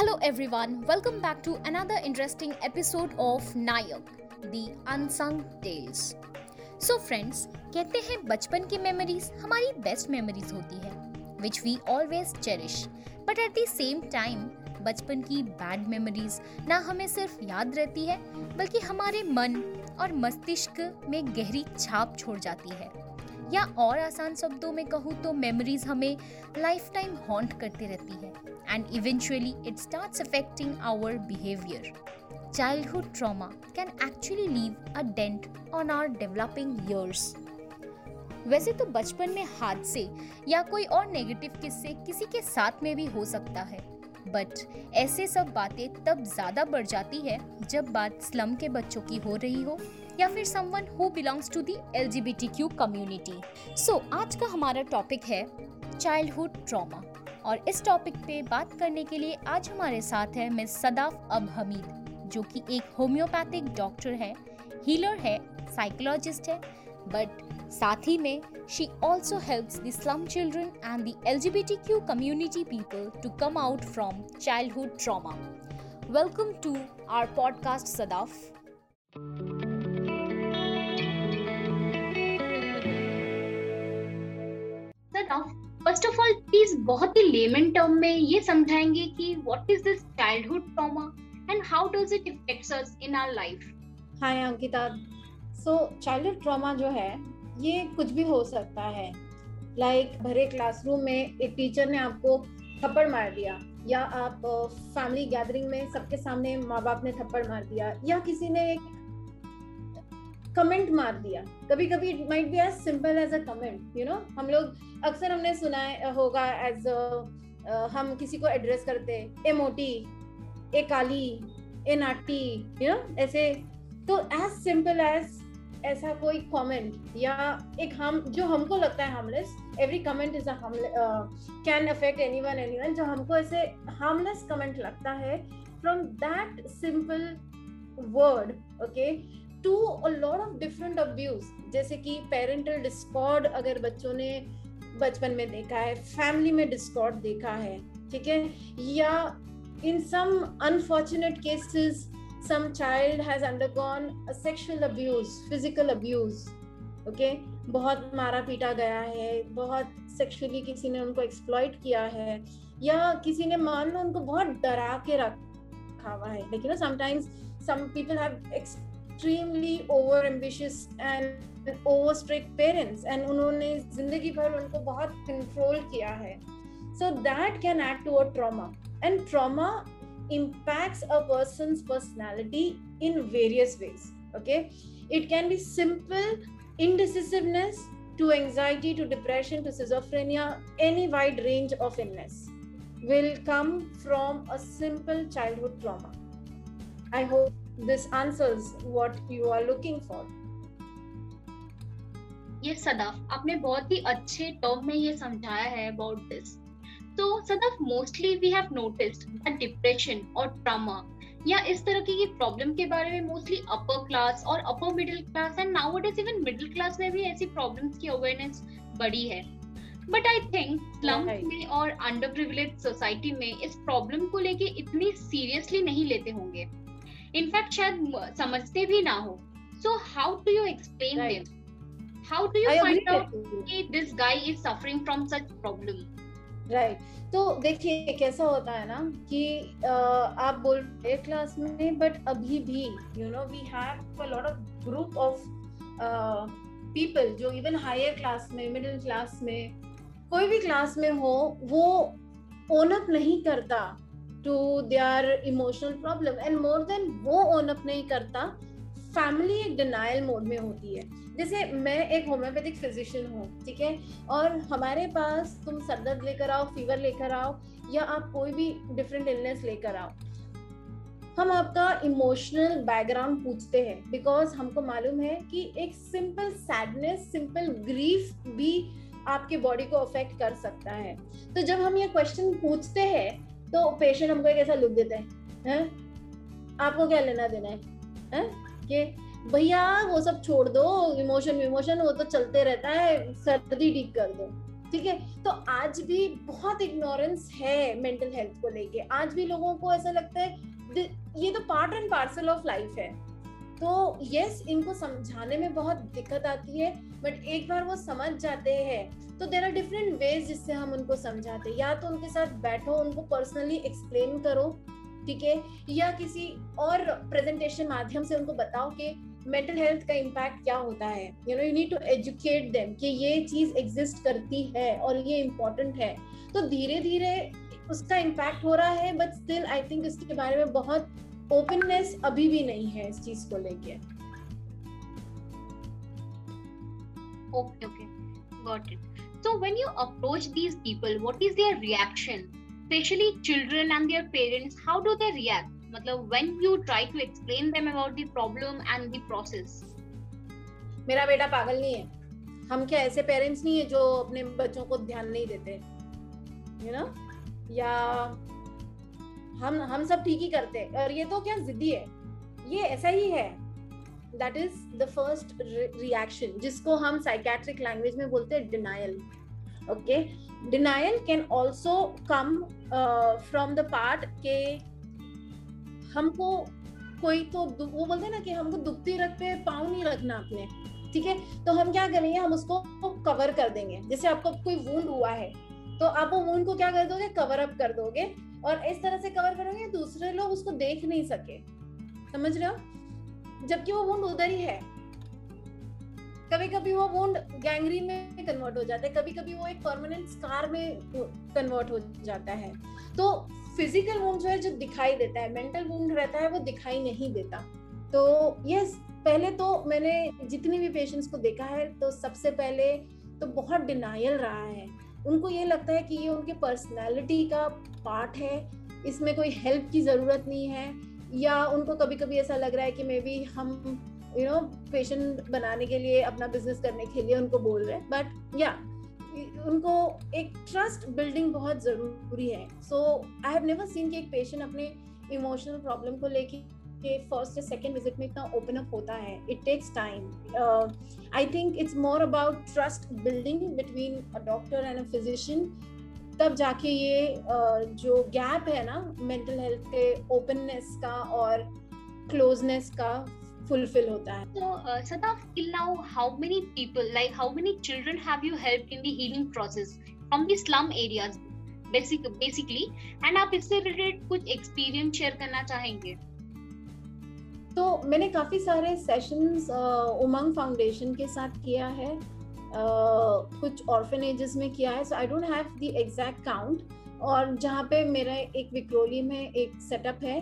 Hello everyone, welcome back to another interesting episode of NAYAK, the Unsung Tales. So friends, कहते हैं बचपन की memories हमारी best memories होती है, which we always cherish. But at the same time, बचपन की bad memories ना हमें सिर्फ याद रहती है, बल्कि हमारे मन और मस्तिष्क में गहरी छाप छोड़ जाती है. या और आसान शब्दों में कहूँ तो मेमोरीज हमें लाइफ टाइम हॉन्ट करती रहती है and eventually it starts affecting our behaviour. Childhood trauma can actually leave a dent on our developing years. वैसे तो बचपन में हादसे या कोई और नेगेटिव किस्से किसी के साथ में भी हो सकता है, बट ऐसे सब बातें तब ज़्यादा बढ़ जाती है जब बात स्लम के बच्चों की हो रही हो या फिर someone who belongs to the LGBTQ community. So आज का हमारा टॉपिक है चाइल्डहुड ट्रॉमा और इस टॉपिक पे बात करने के लिए आज हमारे साथ है मिस सदाफ अब हमीद, जो कि एक होम्योपैथिक डॉक्टर है, हीलर है, साइकोलॉजिस्ट है, बट साथ ही में she also helps the slum children and the LGBTQ community people to come out from childhood trauma. Welcome to our podcast Sadaf. First of all please बहुत ही लेमन टर्म में ये समझाएंगे कि what is this childhood trauma and how does it affects us in our life. Hi Ankita. So childhood trauma जो है ये कुछ भी हो सकता है. लाइक भरे क्लासरूम में एक टीचर ने आपको थप्पड़ मार दिया, या आप फैमिली गैदरिंग में सबके सामने माँ बाप ने थप्पड़ मार दिया, या किसी ने एक कमेंट मार दिया. कभी कभी it might be as simple as a comment. You know हम लोग अक्सर हमने सुना होगा एज हम किसी को एड्रेस करते ए मोटी, ए काली, ए नाटी, यू नो ऐसे. तो एज सिंपल एज ऐसा कोई कमेंट या एक हम जो हमको लगता है harmless. Every comment is a can affect anyone. जो हमको ऐसे हार्मलेस कमेंट लगता है, from that simple word okay to a lot of different abuse, जैसे कि parental discord अगर बच्चों ने बचपन में देखा है, family में discord देखा है, ठीक है, या in some unfortunate cases some child has undergone a sexual abuse, physical abuse, okay, बहुत मारा पीटा गया है, बहुत sexually किसी ने उनको exploit किया है, या किसी ने मान लो उनको बहुत डरा के रखा हुआ है. लेकिन sometimes some people have extremely over ambitious and over strict parents and उन्होंने जिंदगी भर उनको बहुत कंट्रोल किया है. So that can add to a trauma, and trauma impacts a person's personality in various ways. Okay, it can be simple indecisiveness to anxiety to depression to schizophrenia. Any wide range of illness will come from a simple childhood trauma. I hope this answers what you are looking for. Yes, Sadaf, आपने बहुत ही अच्छे term में ये समझाया है about this. So, Sadaf, mostly we have noticed that depression और trauma या इस तरह की problem के बारे में mostly upper class और upper middle class and nowadays even middle class में भी ऐसी problems की awareness बढ़ी है. But I think slums में और underprivileged society में इस problem को लेके इतनी seriously नहीं लेते होंगे. इनफैक्ट शायद समझते भी ना हो. So how do you explain this? How do you find out कि this guy is suffering from such problem? Right. तो देखिए कैसा होता है ना कि आप बोल रहे क्लास में, बट अभी भी you know we have a lot of group of people जो इवन हायर क्लास में, मिडिल क्लास में, कोई भी क्लास में हो, वो ओन अप नहीं करता to their emotional problem, and more than वो own up नहीं करता, family एक denial mode में होती है. जैसे मैं एक होम्योपैथिक फिजिशियन हूँ, ठीक है, और हमारे पास तुम सर दर्द लेकर आओ, फीवर लेकर आओ, या आप कोई भी different illness लेकर आओ, हम आपका emotional background पूछते हैं, because हमको मालूम है कि एक simple sadness, simple grief भी आपके बॉडी को अफेक्ट कर सकता है. तो जब हम ये क्वेश्चन पूछते हैं तो पेशेंट हमको एक ऐसा लुक देता है, आपको क्या लेना देना है कि भैया वो सब छोड़ दो, इमोशन वो तो चलते रहता है, सर्दी ठीक कर दो. ठीक है। तो आज भी बहुत इग्नोरेंस है मेंटल हेल्थ को लेके, आज भी लोगों को ऐसा लगता है ये तो part and parcel of life है। तो यस, इनको समझाने में बहुत दिक्कत आती है, बट एक बार वो समझ जाते हैं तो देयर आर डिफरेंट वेज जिससे हम उनको समझाते हैं। या तो उनके साथ बैठो, उनको पर्सनली एक्सप्लेन करो, ठीक है, या किसी और प्रेजेंटेशन माध्यम से उनको बताओ कि मेंटल हेल्थ का इम्पैक्ट क्या होता है। You know, you need to educate them कि ये चीज एग्जिस्ट करती है और ये इम्पोर्टेंट है। तो धीरे धीरे उसका इम्पैक्ट हो रहा है, बट स्टिल आई थिंक इसके बारे में बहुत ओपननेस अभी भी नहीं है इस चीज को लेके। Okay, okay, got it. So when you approach these people, what is their reaction, specially children and their parents, how do they react? मतलब when you try to explain them about the problem and the process. मेरा बेटा पागल नहीं है, हम क्या ऐसे parents नहीं है जो अपने बच्चों को ध्यान नहीं देते, यू नो, या हम सब ठीक ही करते हैं, और ये तो क्या जिद्दी है, ये ऐसा ही है। That is the first reaction, जिसको हम साइकेट्रिक लैंग्वेज में बोलते हैं denial. Okay, denial can also come from the part के हमको कोई तो, वो बोलते हैं ना कि हमको दुखती रख पे पाँव नहीं रखना अपने, ठीक है, तो हम क्या करेंगे, हम उसको कवर कर देंगे। जैसे आपको कोई वूंड हुआ है तो आप वो वूंड को क्या कर दोगे, कवर अप कर दोगे, और इस तरह से कवर करोगे दूसरे लोग उसको देख नहीं सके, समझ रहे हो, जबकि वो वुंड उधर ही है। कभी कभी वो वुंड गैंग्रीन में कन्वर्ट हो जाता है, कभी कभी वो एक परमानेंट स्कार में कन्वर्ट हो जाता है। तो फिजिकल वुंड जो है जो दिखाई देता है, मेंटल वुंड रहता है वो दिखाई नहीं देता। तो यस, पहले तो मैंने जितनी भी पेशेंट्स को देखा है तो सबसे पहले तो बहुत डिनायल रहा है, उनको ये लगता है कि ये उनके पर्सनालिटी का पार्ट है, इसमें कोई हेल्प की ज़रूरत नहीं है, या उनको कभी कभी ऐसा लग रहा है कि मे बी हम यू नो पेशेंट बनाने के लिए, अपना बिजनेस करने के लिए उनको बोल रहे हैं, बट या उनको एक ट्रस्ट बिल्डिंग बहुत ज़रूरी है। So I have never seen कि एक पेशेंट अपने इमोशनल प्रॉब्लम को लेके फर्स्ट या सेकेंड विजिट में इतना ओपन अप होता है, it takes time. I think it's more about trust building between a doctor and a physician, तब जाके ये जो गैप है ना मेंटल हेल्थ के ओपननेस का और क्लोजनेस का फुलफिल होता है। तो Sadaf, till now how many people, like how many children have you helped in the healing process from the slum areas basically, and आप इससे रिलेटेड कुछ एक्सपीरियंस शेयर करना चाहेंगे? तो मैंने काफ़ी सारे सेशंस उमंग फाउंडेशन के साथ किया है, कुछ ऑर्फनेजेस में किया है, so I don't have the exact count. और जहाँ पे मेरा एक विक्रोली में एक सेटअप है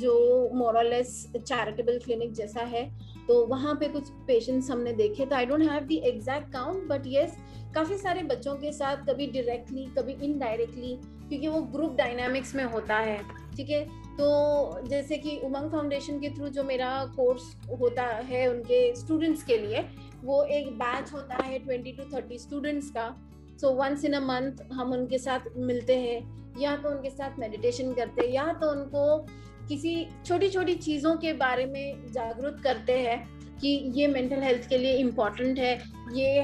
जो मोरलेस चैरिटेबल क्लिनिक जैसा है, तो वहाँ पे कुछ पेशेंट्स हमने देखे, तो I don't have the exact count, but yes काफ़ी सारे बच्चों के साथ, कभी डायरेक्टली कभी इनडायरेक्टली, क्योंकि वो ग्रुप डायनामिक्स में होता है, ठीक है। तो जैसे कि उमंग फाउंडेशन के थ्रू जो मेरा कोर्स होता है उनके स्टूडेंट्स के लिए, वो एक बैच होता है 20 to 30 स्टूडेंट्स का। So once in a month हम उनके साथ मिलते हैं, या तो उनके साथ मेडिटेशन करते हैं, या तो उनको किसी छोटी छोटी चीज़ों के बारे में जागरूक करते हैं कि ये मेंटल हेल्थ के लिए इम्पॉर्टेंट है, ये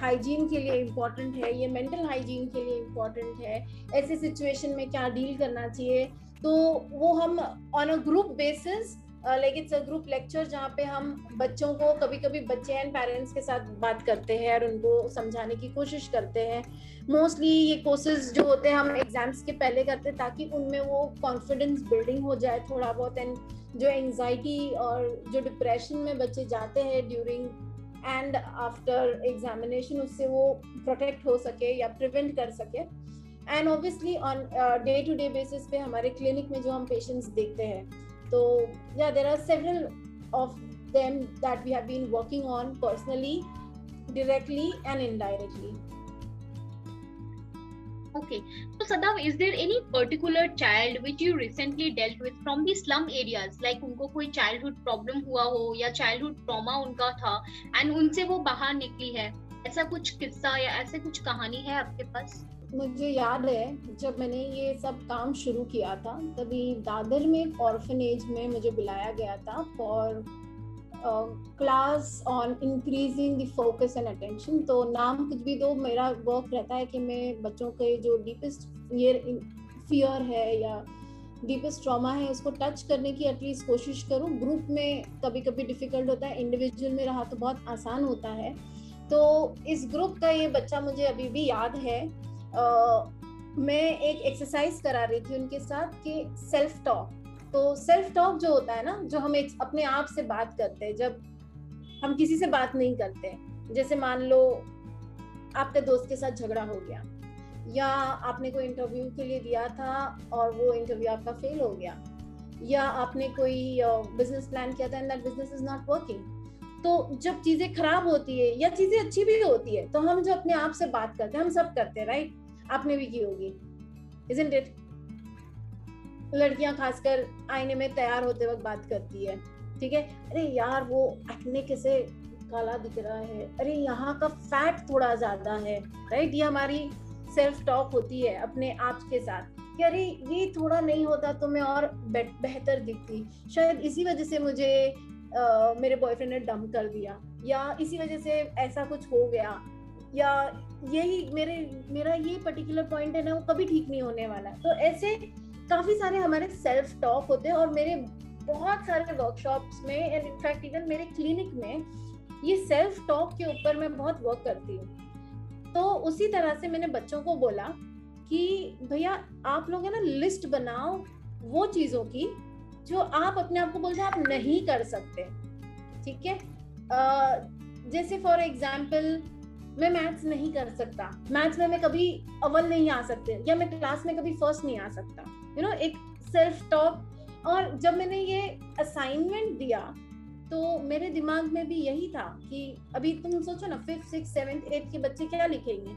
हाइजीन के लिए इम्पॉर्टेंट है, ये मेंटल हाइजीन के लिए इम्पॉर्टेंट है, ऐसे सिचुएशन में क्या डील करना चाहिए। तो वो हम on a group basis, like it's a group lecture, जहाँ पे हम बच्चों को, कभी कभी बच्चे एंड पेरेंट्स के साथ बात करते हैं और उनको समझाने की कोशिश करते हैं। मोस्टली ये कोर्सेज जो होते हैं हम एग्जाम्स के पहले करते हैं, ताकि उनमें वो कॉन्फिडेंस बिल्डिंग हो जाए थोड़ा बहुत, एंड जो एंग्जाइटी और जो डिप्रेशन में बच्चे जाते हैं ड्यूरिंग एंड आफ्टर एग्जामिनेशन, उससे वो प्रोटेक्ट हो सके या प्रिवेंट कर सके। And obviously on day to day basis पे हमारे क्लिनिक में जो हम पेशेंट्स देखते हैं, तो या there are several of them that we have been working on personally, directly and indirectly. Okay, so Sadaf, is there any particular child which you recently dealt with from the slum areas? Like उनको कोई childhood problem हुआ हो या childhood trauma उनका था and उनसे वो बाहर निकली है, ऐसा कुछ किस्सा या ऐसे कुछ कहानी है आपके पास? मुझे याद है जब मैंने ये सब काम शुरू किया था, तभी दादर में एक ऑर्फनेज में मुझे बुलाया गया था for class on increasing the focus and attention. तो नाम कुछ भी दो, मेरा work रहता है कि मैं बच्चों के जो deepest fear है या डीपेस्ट ट्रॉमा है उसको टच करने की एटलीस्ट कोशिश करूँ. ग्रुप में कभी कभी डिफिकल्ट होता है, इंडिविजुअल में रहा तो बहुत आसान होता है. तो इस ग्रुप का ये बच्चा मुझे अभी भी याद है. मैं एक एक्सरसाइज करा रही थी उनके साथ कि सेल्फ टॉक. तो सेल्फ टॉक जो होता है ना, जो हम अपने आप से बात करते हैं जब हम किसी से बात नहीं करते, जैसे मान लो आपके दोस्त के साथ झगड़ा हो गया या आपने कोई इंटरव्यू के लिए दिया था और वो इंटरव्यू आपका फेल हो गया, या आपने कोई बिजनेस प्लान किया था and that business is not working. तो जब चीज़ें खराब होती है या चीज़ें अच्छी भी होती है तो हम जो अपने आप से बात करते हैं, हम सब करते हैं, राइट? आपने भी की होगी, इजंट इट? लड़कियां खासकर आईने में तैयार होते वक्त बात करती है, ठीक है, अरे यार वो एक्ने कैसे काला दिख रहा है, अरे यहाँ का फैट थोड़ा ज़्यादा है, राइट? ये हमारी सेल्फ टॉक होती है अपने आप के साथ कि अरे ये थोड़ा नहीं होता तो मैं और बेहतर दिखती, शायद इसी वजह से मुझे मेरे बॉयफ्रेंड ने डंप कर दिया या इसी वजह से ऐसा कुछ हो गया या यही मेरा ये पर्टिकुलर पॉइंट है ना, वो कभी ठीक नहीं होने वाला. तो ऐसे काफ़ी सारे हमारे सेल्फ टॉक होते हैं और मेरे बहुत सारे वर्कशॉप्स में एंड इनफैक्ट इवन मेरे क्लिनिक में ये सेल्फ टॉक के ऊपर मैं बहुत वर्क करती हूँ. तो उसी तरह से मैंने बच्चों को बोला कि भैया आप लोग है ना लिस्ट बनाओ वो चीज़ों की जो आप अपने आप को बोलते हैं आप नहीं कर सकते, ठीक है? जैसे फॉर एग्जांपल मैं मैथ्स नहीं कर सकता, मैथ्स में मैं कभी अव्वल नहीं आ सकते या मैं क्लास में कभी फर्स्ट नहीं आ सकता, यू नो, एक सेल्फ टॉक. और जब मैंने ये असाइनमेंट दिया तो मेरे दिमाग में भी यही था कि अभी तुम सोचो ना 5th, 6th, 7th, 8th के बच्चे क्या लिखेंगे.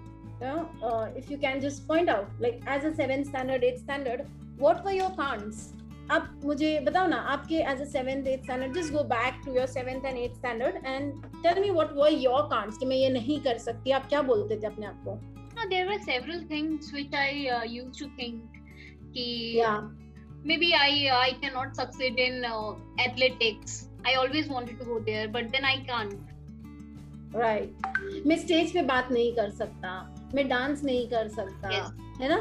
If you can just point out like as a 7th standard, 8th standard what were your कांट्स. आप मुझे बताओ ना आपके as a 7th, 8th standard just go back to your 7th and 8th standard and tell me what were your कांट्स कि मैं ये नहीं कर सकती, आप क्या बोलते थे अपने आप को? There were several things which I used to think कि maybe I cannot succeed in athletics. I always wanted to go there, but then I can't. Right. मैं स्टेज पे बात नहीं कर सकता, मैं डांस नहीं कर सकता, है ना,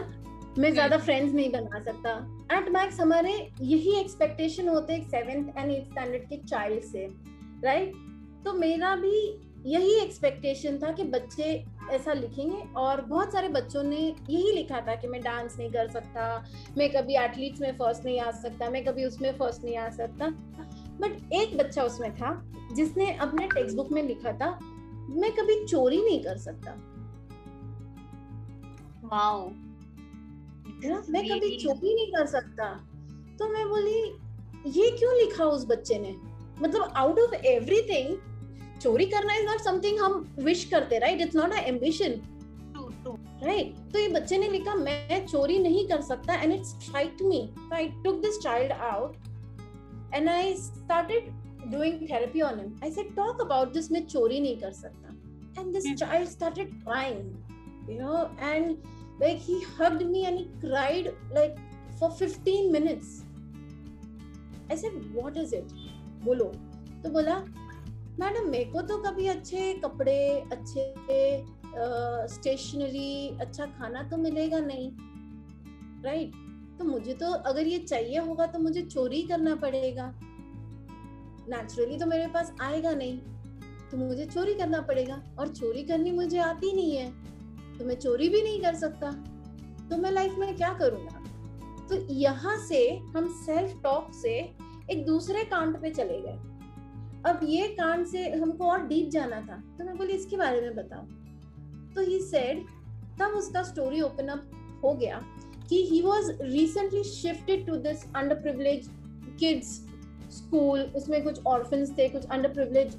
मैं ज्यादा फ्रेंड्स नहीं बना सकता. एट मैक्स हमारे यही एक्सपेक्टेशन होते हैं 7th and 8th standard के चाइल्ड से, राइट? तो मेरा भी यही एक्सपेक्टेशन था कि बच्चे ऐसा लिखेंगे और बहुत सारे बच्चों ने यही लिखा था कि मैं डांस नहीं कर सकता, मैं कभी एथलीट्स में फर्स्ट नहीं आ सकता, मैं कभी उसमें फर्स्ट नहीं आ सकता. बट एक बच्चा उसमें था जिसने अपने टेक्स्ट बुक में लिखा था मैं कभी चोरी नहीं कर सकता. वाओ, मैं कभी चोरी नहीं कर सकता. तो मैं बोली ये क्यों लिखा उस बच्चे ने? मतलब आउट ऑफ एवरीथिंग चोरी करना इज नॉट समथिंग हम विश करते, right? It's not a ambition, right? तो ये बच्चे ने लिखा मैं चोरी नहीं कर सकता and it striked me. So I took this child out and I started doing therapy on him. I said talk about this, मैं चोरी नहीं कर सकता. And this child started crying, you know, and like he hugged me and he cried like for 15 minutes. I said what is it, बोलो. तो बोला madam मेरे को तो कभी अच्छे कपड़े, अच्छे स्टेशनरी, अच्छा खाना तो मिलेगा नहीं, राइट? तो मुझे तो अगर ये चाहिए होगा तो मुझे चोरी करना पड़ेगा, नेचुरली तो मेरे पास आएगा नहीं, तो मुझे चोरी करना पड़ेगा और चोरी करनी मुझे आती नहीं है तो मैं चोरी भी नहीं कर सकता, तो मैं लाइफ में क्या करूँगा? तो यहाँ से हम सेल्फ टॉक से एक दूसरे कांड पे चले गए. अब ये कांड से हमको और डीप जाना था तो मैं बोली इसके बारे में बताओ. तो ही सेड, तब उसका स्टोरी ओपन अप हो गया कि he was recently shifted to this under privilege kids school. उसमें कुछ ऑर्फन्स थे, कुछ अंडर प्रिविलेज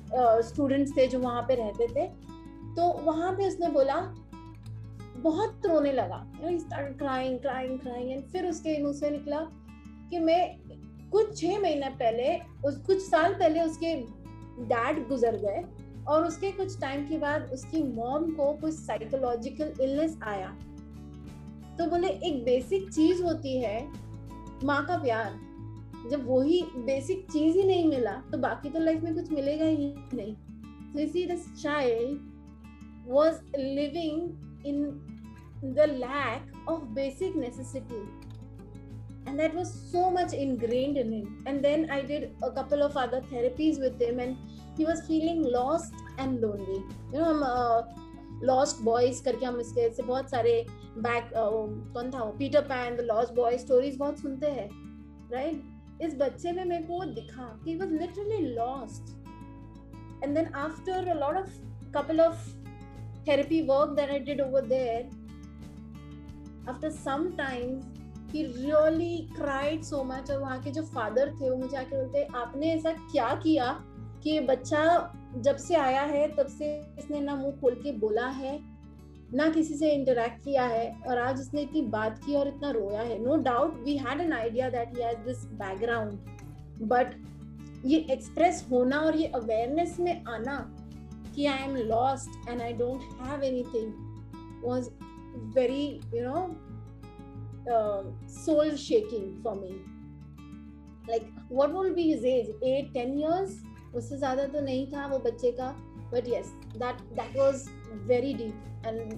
स्टूडेंट्स थे जो वहाँ पे रहते थे. तो वहाँ पे उसने बोला बहुत रोने लगा, he started crying crying crying and फिर उसके मुँह से निकला कि मैं कुछ 6 महीने पहले कुछ साल पहले उसके डैड गुजर गए और उसके कुछ टाइम के बाद उसकी मॉम को कुछ साइकोलॉजिकल इलनेस आया. तो बोले एक बेसिक चीज होती है माँ का प्यार, जब वही बेसिक चीज ही नहीं मिला तो बाकी तो लाइफ में कुछ मिलेगा ही नहीं. So you see, this child was living in the lack of basic necessity, and that was so much ingrained in him. And then I did a couple of other therapies with him, and he was feeling lost and lonely. You know, lost boys करके हम इसके से बहुत सारे back कौन था वो Peter Pan, the lost boy stories बहुत सुनते हैं, right? इस बच्चे में मेरे को दिखा कि he was literally lost. And then after a lot of couple of therapy work that I did over there, after some time he really cried so much. और वहाँ के जो फादर थे वो मुझे आके बोलते आपने ऐसा क्या किया कि बच्चा जब से आया है तब से इसने ना मुंह खोल के बोला है ना किसी से इंटरेक्ट किया है और आज इसने इतनी बात की और इतना रोया है. No doubt we had an idea that he has this background, but ये एक्सप्रेस होना और ये अवेयरनेस में आना कि I am lost and I don't have anything was very you know soul shaking for me. Like what will be his age 8-10 years, उससे ज़्यादा तो नहीं था वो बच्चे का, but yes that was very deep and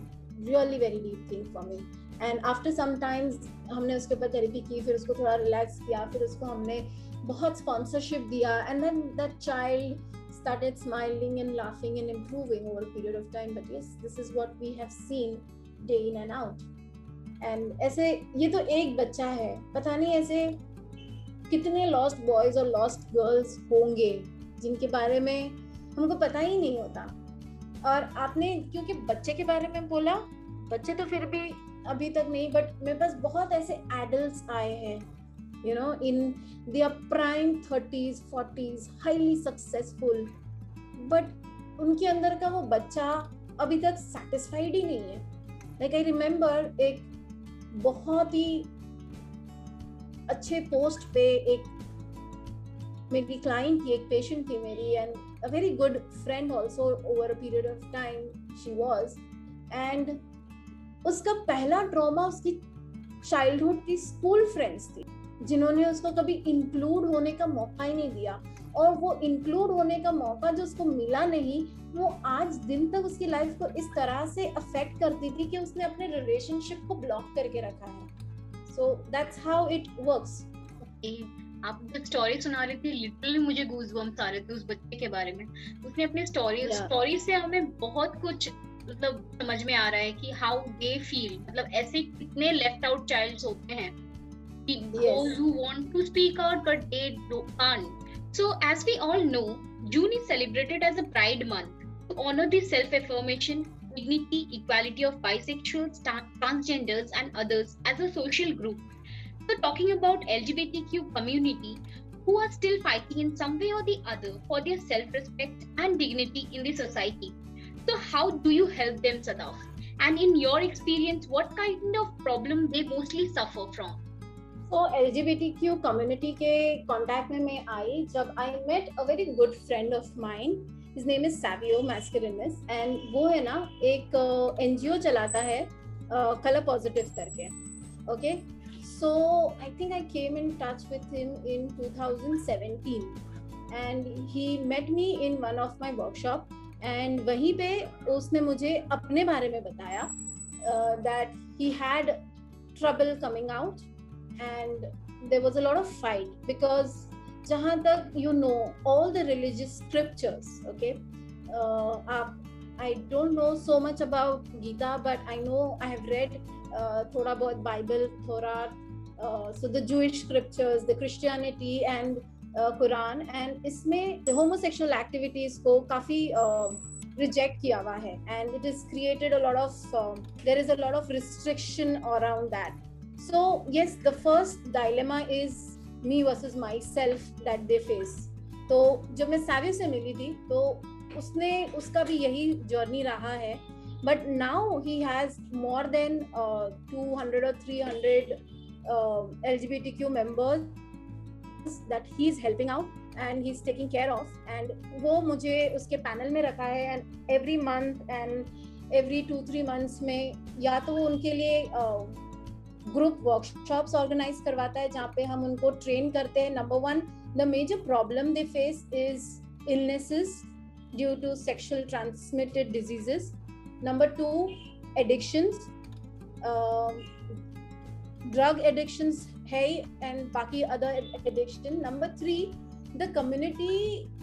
really very deep thing for me. And after some times हमने उसके ऊपर थेरेपी की, फिर उसको थोड़ा रिलैक्स किया, फिर उसको हमने बहुत स्पॉन्सरशिप दिया, and then that child started smiling and laughing and improving over a period of time. But yes, this is what we have seen day in and out. And ऐसे ये तो एक बच्चा है, पता नहीं ऐसे कितने lost boys और lost girls होंगे जिनके बारे में हमको पता ही नहीं होता. और आपने क्योंकि बच्चे के बारे में बोला, बच्चे तो फिर भी अभी तक नहीं, बट मेरे पास बहुत ऐसे adults आए हैं, you know, in their prime 30s 40s, highly successful, but उनके अंदर का वो बच्चा अभी तक satisfied ही नहीं है. Like I remember एक बहुत ही अच्छे पोस्ट पे एक मेरी क्लाइंट थी, एक पेशेंट थी मेरी, and a very good friend also over a period of time she was, and उसका पहला ट्रॉमा उसकी चाइल्डहुड की स्कूल फ्रेंड्स थी जिन्होंने उसको कभी इंक्लूड होने का मौका ही नहीं दिया, और वो इंक्लूड होने का मौका जो उसको मिला नहीं वो आज दिन तक उसकी लाइफ को इस तरह से अफेक्ट करती थी कि उसने अपने रिलेशनशिप को ब्लॉक करके रखा है. So that's how it works. आप जो स्टोरी सुना रही थी लिटरली मुझे गूजबम्स आ रहे थे उस बच्चे के बारे में. उसने अपने स्टोरी से हमें बहुत कुछ मतलब समझ में आ रहा है कि हाउ दे फील, मतलब ऐसे कितने लेफ्ट आउट चाइल्ड्स होते हैं. Those who want to speak out but they can't. So as we all know, June is celebrated as a Pride Month to honor the self-affirmation, dignity, equality of bisexuals, transgenders and others as a social group. So talking about LGBTQ community who are still fighting in some way or the other for their self-respect and dignity in the society. So how do you help them, Sadaf? And in your experience, what kind of problem they mostly suffer from? तो LGBTQ community के contact में मैं आई जब I met a very good friend of mine. His name is Savio Mascarenhas, and वो है ना एक NGO चलाता है कलर पॉजिटिव करके. Okay, so I think I came in touch with him in 2017 and he met me in one of my workshop, and वहीं पे उसने मुझे अपने बारे में बताया that he had trouble coming out and there was a lot of fight because jahan tak you know all the religious scriptures, okay, I don't know so much about Gita, but I know I have read thoda bahut Bible, so the Jewish scriptures, the Christianity and Quran, and isme the homosexual activities ko kafi reject kiya hua hai, and it is created a lot of there is a lot of restriction around that. So yes, the first dilemma is me versus myself that they face. तो जब मैं सावियो से मिली थी तो उसने उसका भी यही जर्नी रहा है, but now he has more than 200 or 300 LGBTQ members that he is helping out and he is taking care of, and वो मुझे उसके पैनल में रखा है, and every month and every 2-3 months में या तो वो उनके लिए ग्रुप वर्कशॉप्स ऑर्गेनाइज करवाता है जहाँ पे हम उनको ट्रेन करते हैं. Number one, the major problem they face is illnesses due to sexual transmitted diseases. Number two, addictions, drug addictions है एंड बाकी other addiction. Number three, the community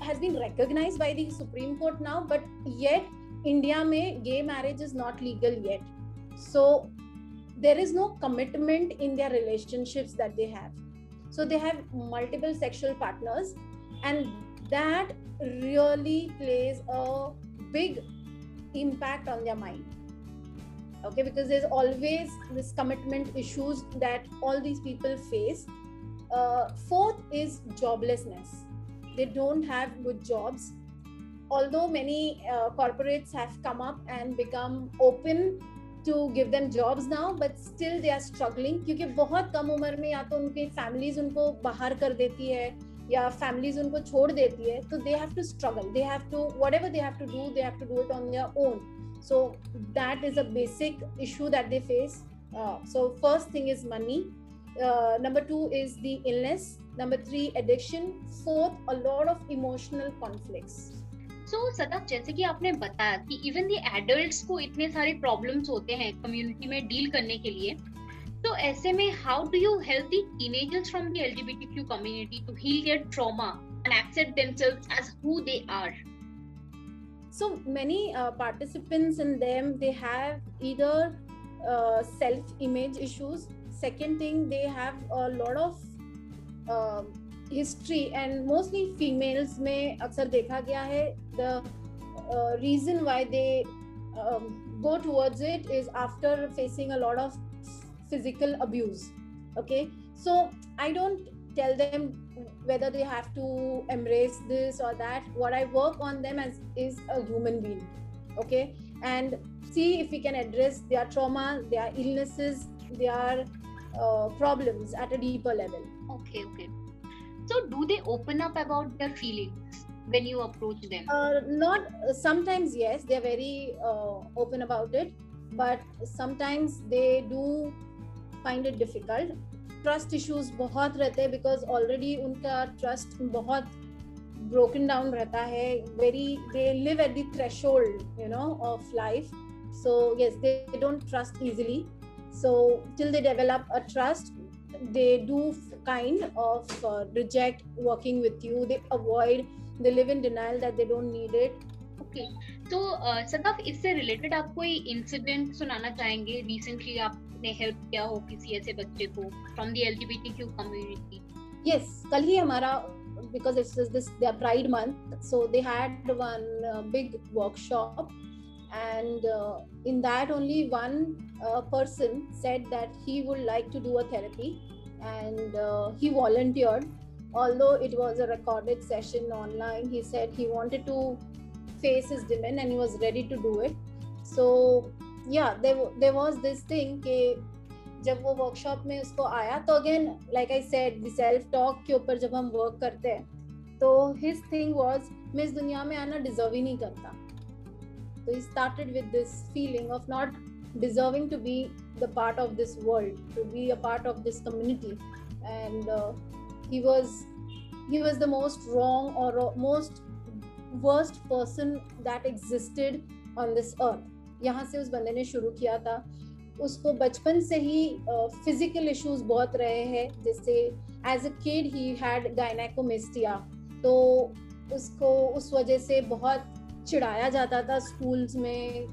has been recognized by the Supreme Court now, but yet India mein gay marriage is not legal yet. So there is no commitment in their relationships that they have. So they have multiple sexual partners, and that really plays a big impact on their mind. Okay, because there's always this commitment issues that all these people face. Fourth is joblessness. They don't have good jobs. Although many corporates have come up and become open to give them jobs now, but still they are struggling क्योंकि बहुत कम उम्र में या तो उनकी families उनको बाहर कर देती है या families उनको छोड़ देती है, तो they have to struggle. They have to, whatever they have to do it on their own. So that is a basic issue that they face. So first thing is money. Number two is the illness. Number three, addiction. Fourth, a lot of emotional conflicts. So Sadaf, जैसे कि आपने बताया कि even the adults को इतने सारे problems होते हैं community में deal करने के लिए, तो ऐसे में how do you help the teenagers from the LGBTQ community to heal their trauma and accept themselves as who they are? So many participants in them, they have either self-image issues. Second thing, they have a lot of history, and mostly females में अक्सर देखा गया है the reason why they go towards it is after facing a lot of physical abuse. Okay, so I don't tell them whether they have to embrace this or that. What I work on them as is a human being, okay, and see if we can address their trauma, their illnesses, their problems at a deeper level. Okay. So do they open up about their feelings when you approach them? Not sometimes, yes, they are very open about it, but sometimes they do find it difficult. Trust issues बहुत रहते हैं because already उनका trust बहुत broken down रहता है. Very, they live at the threshold, you know, of life. So yes, they don't trust easily. So till they develop a trust, they do kind of reject working with you. They avoid. They live in denial that they don't need it. Okay. So Sadaf, इससे related आप कोई incident सुनाना चाहेंगे? Recently आपने help किया हो किसी ऐसे बच्चे को from the LGBTQ community? Yes. कल ही हमारा, because it's this their Pride month, so they had one big workshop. And in that only one person said that he would like to do a therapy, and he volunteered. Although it was a recorded session online, he said he wanted to face his demon and he was ready to do it. So yeah, there was this thing कि जब वो workshop में उसको आया, तो again like I said, the self talk के ऊपर जब हम work करते हैं, तो his thing was मैं इस दुनिया में आना deserve ही नहीं करता. So he started with this feeling of not deserving to be the part of this world, to be a part of this community, and he was the most wrong or most worst person that existed on this earth. यहाँ से उस बंदे ने शुरू किया था. उसको बचपन से ही physical issues बहुत रहे हैं. जैसे as a kid he had gynecomastia, तो उसको उस वजह से बहुत चिढ़ाया जाता था स्कूल्स में,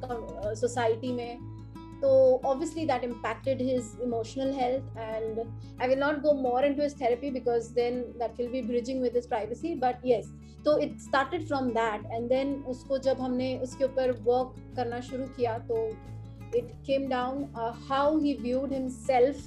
सोसाइटी में. तो obviously that impacted his emotional health, and I will not go more into his therapy because then that will be bridging with his privacy. But yes, so it started from that, and then उसको जब हमने उसके ऊपर work करना शुरू किया, तो it came down how he viewed himself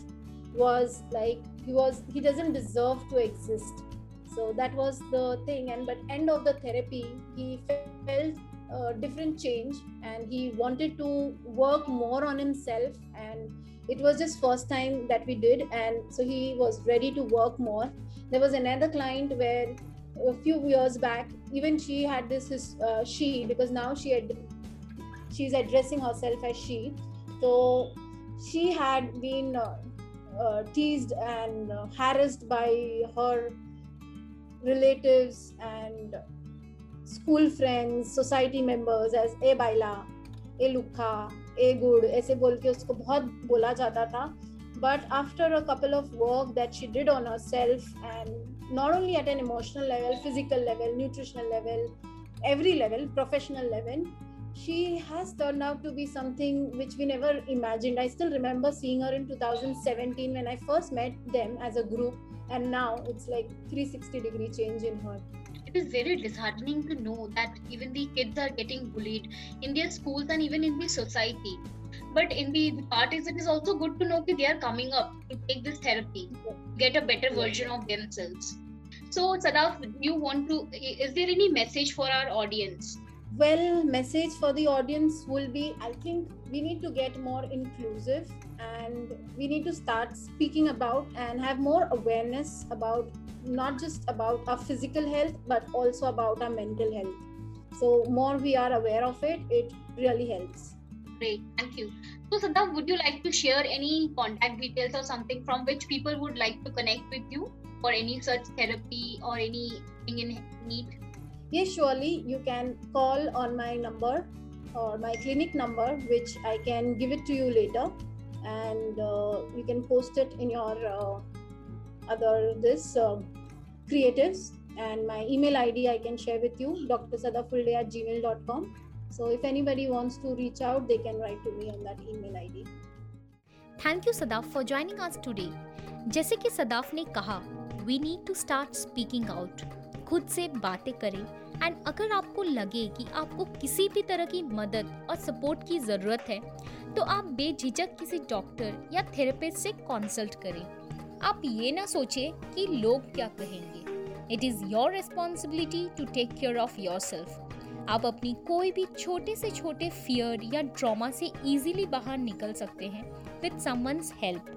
was like he doesn't deserve to exist. So that was the thing, and but end of the therapy he felt a different change, and he wanted to work more on himself, and it was his first time that we did, and so he was ready to work more. There was another client where a few years back, even she had this she, because now she's addressing herself as she, so she had been teased and harassed by her relatives and school friends, society members as ए बाइला, ए लुखा, ए गुड़, ऐसे बोल के उसको बहुत बोला जाता था. But after a couple of work that she did on herself, and not only at an emotional level, physical level, nutritional level, every level, professional level, she has turned out to be something which we never imagined. I still remember seeing her in 2017 when I first met them as a group, and now it's like 360-degree change in her. It is very disheartening to know that even the kids are getting bullied in their schools and even in the society. But in the part is, it is also good to know that they are coming up to take this therapy, get a better version of themselves. So Sadaf, is there any message for our audience? Well, message for the audience will be, I think we need to get more inclusive and we need to start speaking about and have more awareness about not just about our physical health, but also about our mental health. So more we are aware of it, it really helps. Great, thank you. So Sadaf, would you like to share any contact details or something from which people would like to connect with you for any such therapy or anything in need? Yes, surely you can call on my number or my clinic number, which I can give it to you later, and you can post it in your creatives, and my email ID I can share with you, drsadafulde@gmail.com. So if anybody wants to reach out, they can write to me on that email ID. Thank you Sadaf for joining us today. जैसे कि Sadaf ने कहा, we need to start speaking out. खुद से बातें करें, and अगर आपको लगे कि आपको किसी भी तरह की मदद और सपोर्ट की ज़रूरत है तो आप बेझिझक किसी डॉक्टर या थेरेपिस्ट से कंसल्ट करें. आप ये ना सोचें कि लोग क्या कहेंगे. It is your responsibility to take care of yourself. आप अपनी कोई भी छोटे से छोटे फियर या ट्रॉमा से इजीली बाहर निकल सकते हैं with someone's help.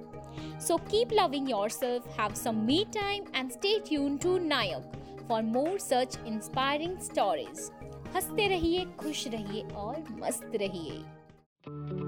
So keep loving yourself, have some me time and stay tuned to Nayak for more such inspiring stories. हंसते रहिए, खुश रहिए और मस्त रहिए.